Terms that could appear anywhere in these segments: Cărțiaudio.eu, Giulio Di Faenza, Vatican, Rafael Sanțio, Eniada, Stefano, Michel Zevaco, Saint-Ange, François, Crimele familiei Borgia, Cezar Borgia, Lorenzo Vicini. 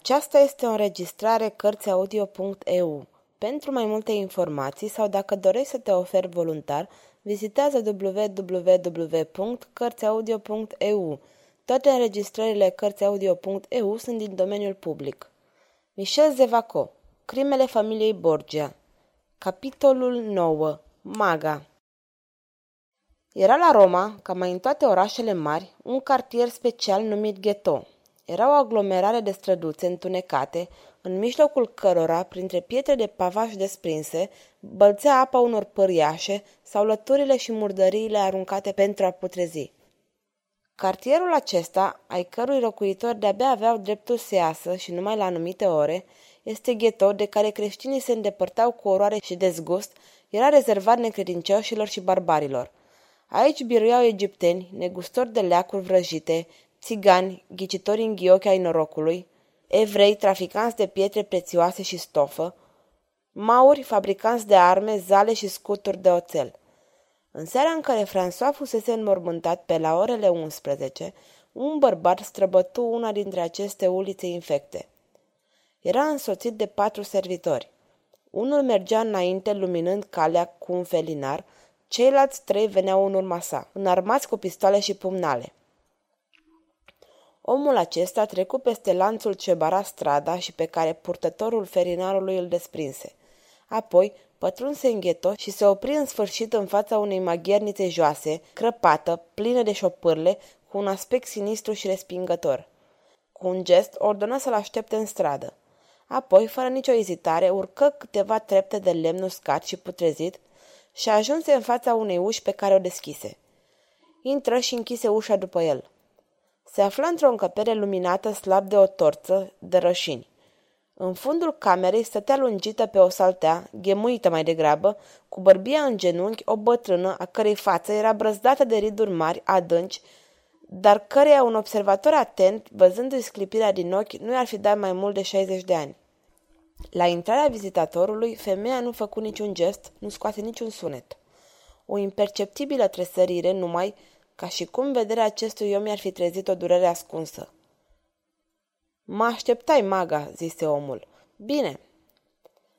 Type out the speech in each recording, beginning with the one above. Aceasta este o înregistrare Cărțiaudio.eu. Pentru mai multe informații sau dacă dorești să te oferi voluntar, vizitează www.cărțiaudio.eu. Toate înregistrările Cărțiaudio.eu sunt din domeniul public. Michel Zevaco, Crimele familiei Borgia. Capitolul 9. Maga. Era la Roma, ca mai în toate orașele mari, un cartier special numit ghetto. Era o aglomerare de străduțe întunecate, în mijlocul cărora, printre pietre de pavaj desprinse, bălțea apa unor păriașe sau lăturile și murdăriile aruncate pentru a putrezi. Cartierul acesta, ai cărui locuitori de-abia aveau dreptul să iasă și numai la anumite ore, este ghetto de care creștinii se îndepărtau cu oroare și dezgust, era rezervat necredincioșilor și barbarilor. Aici biruiau egipteni, negustori de leacuri vrăjite, țigani, ghicitori în ghiochi ai norocului, evrei, traficanți de pietre prețioase și stofă, mauri, fabricanți de arme, zale și scuturi de oțel. În seara în care François fusese înmormântat pe la orele 11, un bărbat străbătu una dintre aceste ulițe infecte. Era însoțit de 4 servitori. Unul mergea înainte, luminând calea cu un felinar, ceilalți 3 veneau în urma sa, înarmați cu pistoale și pumnale. Omul acesta trecu peste lanțul ce bara strada și pe care purtătorul felinarului îl desprinse. Apoi pătrunse în ghetto și se opri în sfârșit în fața unei maghiarnițe joase, crăpată, plină de șopârle, cu un aspect sinistru și respingător. Cu un gest ordonă să-l aștepte în stradă. Apoi, fără nicio ezitare, urcă câteva trepte de lemn uscat și putrezit și ajunse în fața unei uși pe care o deschise. Intră și închise ușa după el. Se afla într-o încăpere luminată slab de o torță de rășini. În fundul camerei stătea lungită pe o saltea, ghemuită mai degrabă, cu bărbia în genunchi, o bătrână a cărei față era brăzdată de riduri mari, adânci, dar căreia un observator atent, văzându-i sclipirea din ochi, nu i-ar fi dat mai mult de 60 de ani. La intrarea vizitatorului, femeia nu făcu niciun gest, nu scoase niciun sunet. O imperceptibilă tresărire numai, ca și cum vederea acestui om i-ar fi trezit o durere ascunsă. "Mă așteptai, maga," zise omul. "Bine.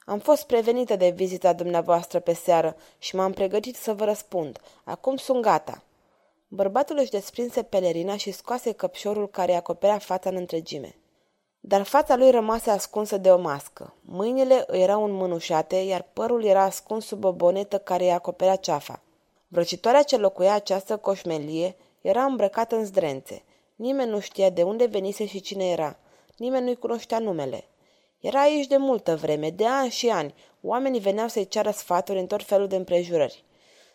Am fost prevenită de vizita dumneavoastră pe seară și m-am pregătit să vă răspund. Acum sunt gata." Bărbatul își desprinse pelerina și scoase căpșorul care acoperea fața în întregime. Dar fața lui rămase ascunsă de o mască. Mâinile îi erau înmânușate, iar părul era ascuns sub o bonetă care îi acoperea ceafa. Vrăjitoarea ce locuia această coșmelie era îmbrăcată în zdrențe. Nimeni nu știa de unde venise și cine era. Nimeni nu-i cunoștea numele. Era aici de multă vreme, de ani și ani. Oamenii veneau să-i ceară sfaturi în tot felul de împrejurări.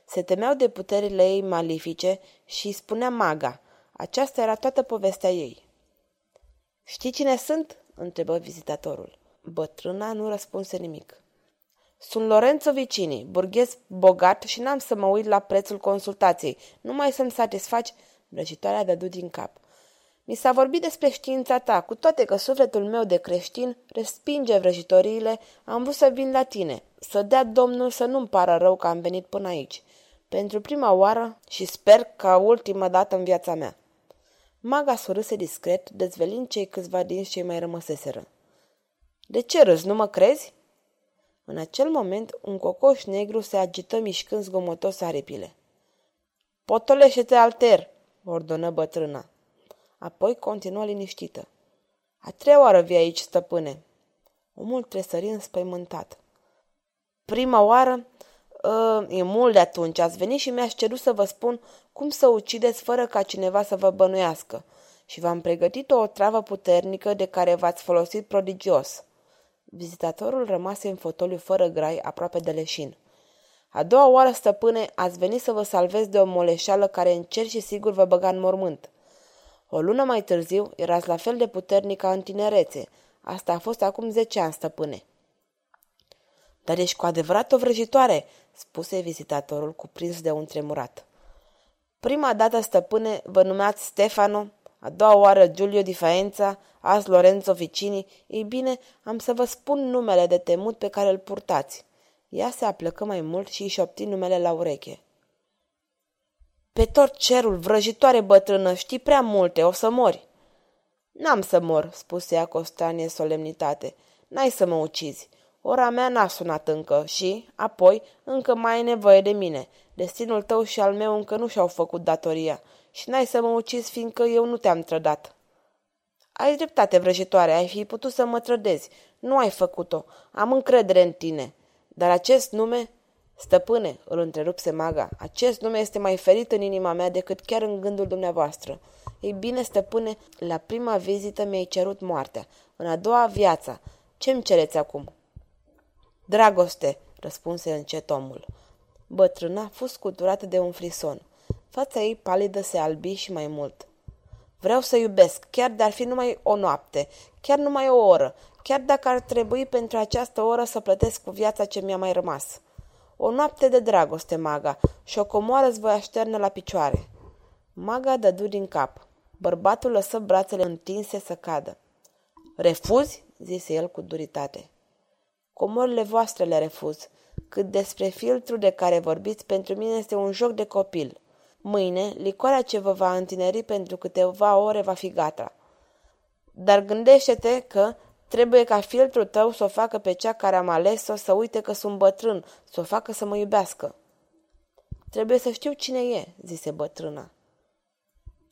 Se temeau de puterile ei malefice și îi spunea maga. Aceasta era toată povestea ei. "Știi cine sunt?" întrebă vizitatorul. Bătrâna nu răspunse nimic. "Sunt Lorenzo Vicini, burghez bogat și n-am să mă uit la prețul consultației. Numai să-mi satisfaci..." Vrăjitoarea dădu din cap. "Mi s-a vorbit despre știința ta, cu toate că sufletul meu de creștin respinge vrăjitoriile, am vrut să vin la tine. Să dea Domnul să nu-mi pară rău că am venit până aici. Pentru prima oară și sper ca ultima dată în viața mea." Maga surâse discret, dezvelind cei câțiva din cei mai rămăseseră. "De ce râzi, nu mă crezi?" În acel moment, un cocoș negru se agită mișcând zgomotos aripile. "Potolește-te, alter!" ordonă bătrâna. Apoi continuă liniștită. "A treia oară vii aici, stăpâne." Omul tresări înspăimântat. "Prima oară? E mult de atunci. Ați venit și mi-aș cerut să vă spun cum să ucideți fără ca cineva să vă bănuiască. Și v-am pregătit o otravă puternică de care v-ați folosit prodigios." Vizitatorul rămase în fotoliu fără grai, aproape de leșin. "A doua oară, stăpâne, ați venit să vă salvezi de o moleșeală care în cer și sigur vă băga în mormânt. O lună mai târziu erați la fel de puternic ca în tinerețe. Asta a fost acum 10 ani, stăpâne." "Dar ești cu adevărat o vrăjitoare," spuse vizitatorul, cuprins de un tremurat. "Prima dată, stăpâne, vă numeați Stefano, a doua oară Giulio Di Faenza, azi Lorenzo Vicini. Ei bine, am să vă spun numele de temut pe care îl purtați." Ea se aplăcă mai mult și îi șopti numele la ureche. "Pe tot cerul, vrăjitoare bătrână, știi prea multe, o să mori." N-am să mor," spuse ea cu o stranie solemnitate. N-ai să mă ucizi. Ora mea n-a sunat încă și, apoi, încă mai e nevoie de mine. Destinul tău și al meu încă nu și-au făcut datoria. Și n-ai să mă ucizi, fiindcă eu nu te-am trădat." Ai dreptate, vrăjitoare, ai fi putut să mă trădezi. Nu ai făcut-o. Am încredere în tine. Dar acest nume... Stăpâne, îl întrerupse maga, acest nume este mai ferit în inima mea decât chiar în gândul dumneavoastră. Ei bine, stăpâne, la prima vizită mi-ai cerut moartea, în a doua viața. Ce-mi cereți acum? Dragoste, răspunse încet omul. Bătrâna a fost scuturată de un frison. Fața ei palidă se albi și mai mult. Vreau să iubesc, chiar de-ar fi numai o noapte, chiar numai o oră, chiar dacă ar trebui pentru această oră să plătesc cu viața ce mi-a mai rămas. O noapte de dragoste, maga, și o comoară îți voi așterne la picioare. Maga dădu din cap. Bărbatul lăsă brațele întinse să cadă. Refuzi? Zise el cu duritate. Comorile voastre le refuz. Cât despre filtru de care vorbiți, pentru mine este un joc de copil. Mâine, licoarea ce vă va întineri pentru câteva ore va fi gata. Dar gândește-te că... Trebuie ca filtrul tău să o facă pe cea care am ales-o să uite că sunt bătrân, să o facă să mă iubească. Trebuie să știu cine e, zise bătrâna.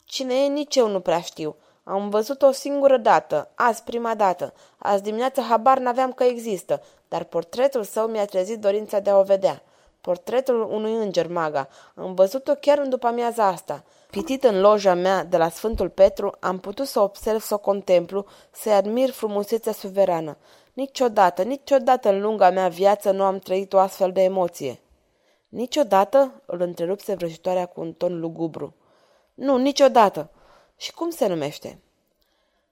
Cine e nici eu nu prea știu. Am văzut-o singură dată, azi prima dată. Azi dimineață habar n-aveam că există, dar portretul său mi-a trezit dorința de a o vedea. Portretul unui înger, maga. Am văzut-o chiar în după-amiaza asta. Pitit în loja mea de la Sfântul Petru, am putut să observ, să o contemplu, să-i admir frumusețea suverană. Niciodată, niciodată în lunga mea viață nu am trăit o astfel de emoție. Niciodată? Îl întrerupse vrăjitoarea cu un ton lugubru. Nu, niciodată. Și cum se numește?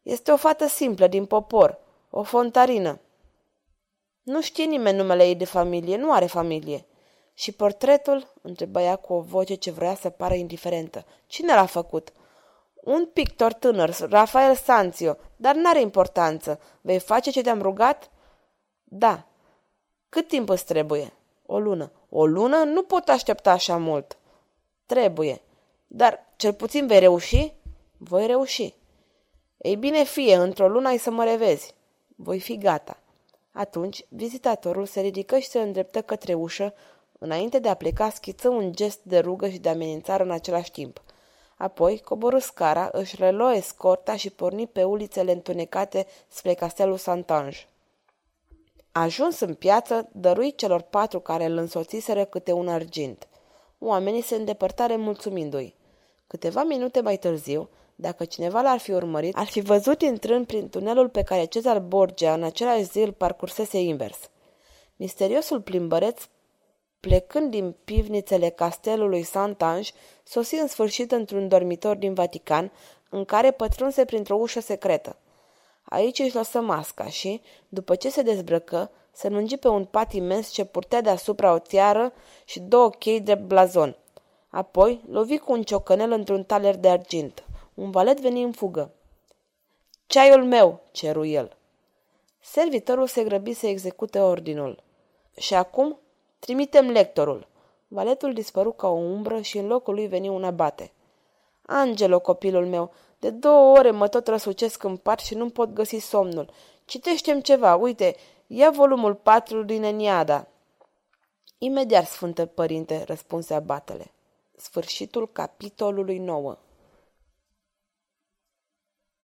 Este o fată simplă din popor, o fontarină. Nu știe nimeni numele ei de familie, nu are familie. Și portretul? Întreba ea cu o voce ce vrea să pară indiferentă. Cine l-a făcut? Un pictor tânăr, Rafael Sanțio, dar n-are importanță. Vei face ce te-am rugat? Da. Cât timp îți trebuie? O lună. O lună? Nu pot aștepta așa mult. Trebuie. Dar cel puțin vei reuși? Voi reuși. Ei bine fie, într-o lună ai să mă revezi. Voi fi gata. Atunci, vizitatorul se ridică și se îndreptă către ușă. Înainte de a pleca, schiță un gest de rugă și de amenințare în același timp. Apoi coborî scara, își reluă escorta și porni pe ulițele întunecate spre castelul Saint-Ange. Ajuns în piață, dărui celor 4 care îl însoțiseră câte un argint. Oamenii se îndepărtare mulțumindu-i. Câteva minute mai târziu, dacă cineva l-ar fi urmărit, ar fi văzut intrând prin tunelul pe care Cezar Borgia în același zi îl parcursese invers. Misteriosul plimbăreț, plecând din pivnițele castelului Saint-Ange, sosi în sfârșit într-un dormitor din Vatican, în care pătrunse printr-o ușă secretă. Aici își lăsă masca și, după ce se dezbrăcă, se lungi pe un pat imens ce purtea deasupra o tiară și 2 chei de blazon. Apoi lovi cu un ciocănel într-un taler de argint. Un valet veni în fugă. "Ceaiul meu!" ceru el. Servitorul se grăbi să execute ordinul. Și acum... Trimitem lectorul. Valetul dispăru ca o umbră și în locul lui veni un abate. Angelo, copilul meu, de 2 ore mă tot răsucesc în pat și nu-mi pot găsi somnul. Citește-mi ceva, uite, ia volumul 4 din Eniada. Imediat, sfântă părinte, răspunse abatele. Sfârșitul capitolului 9.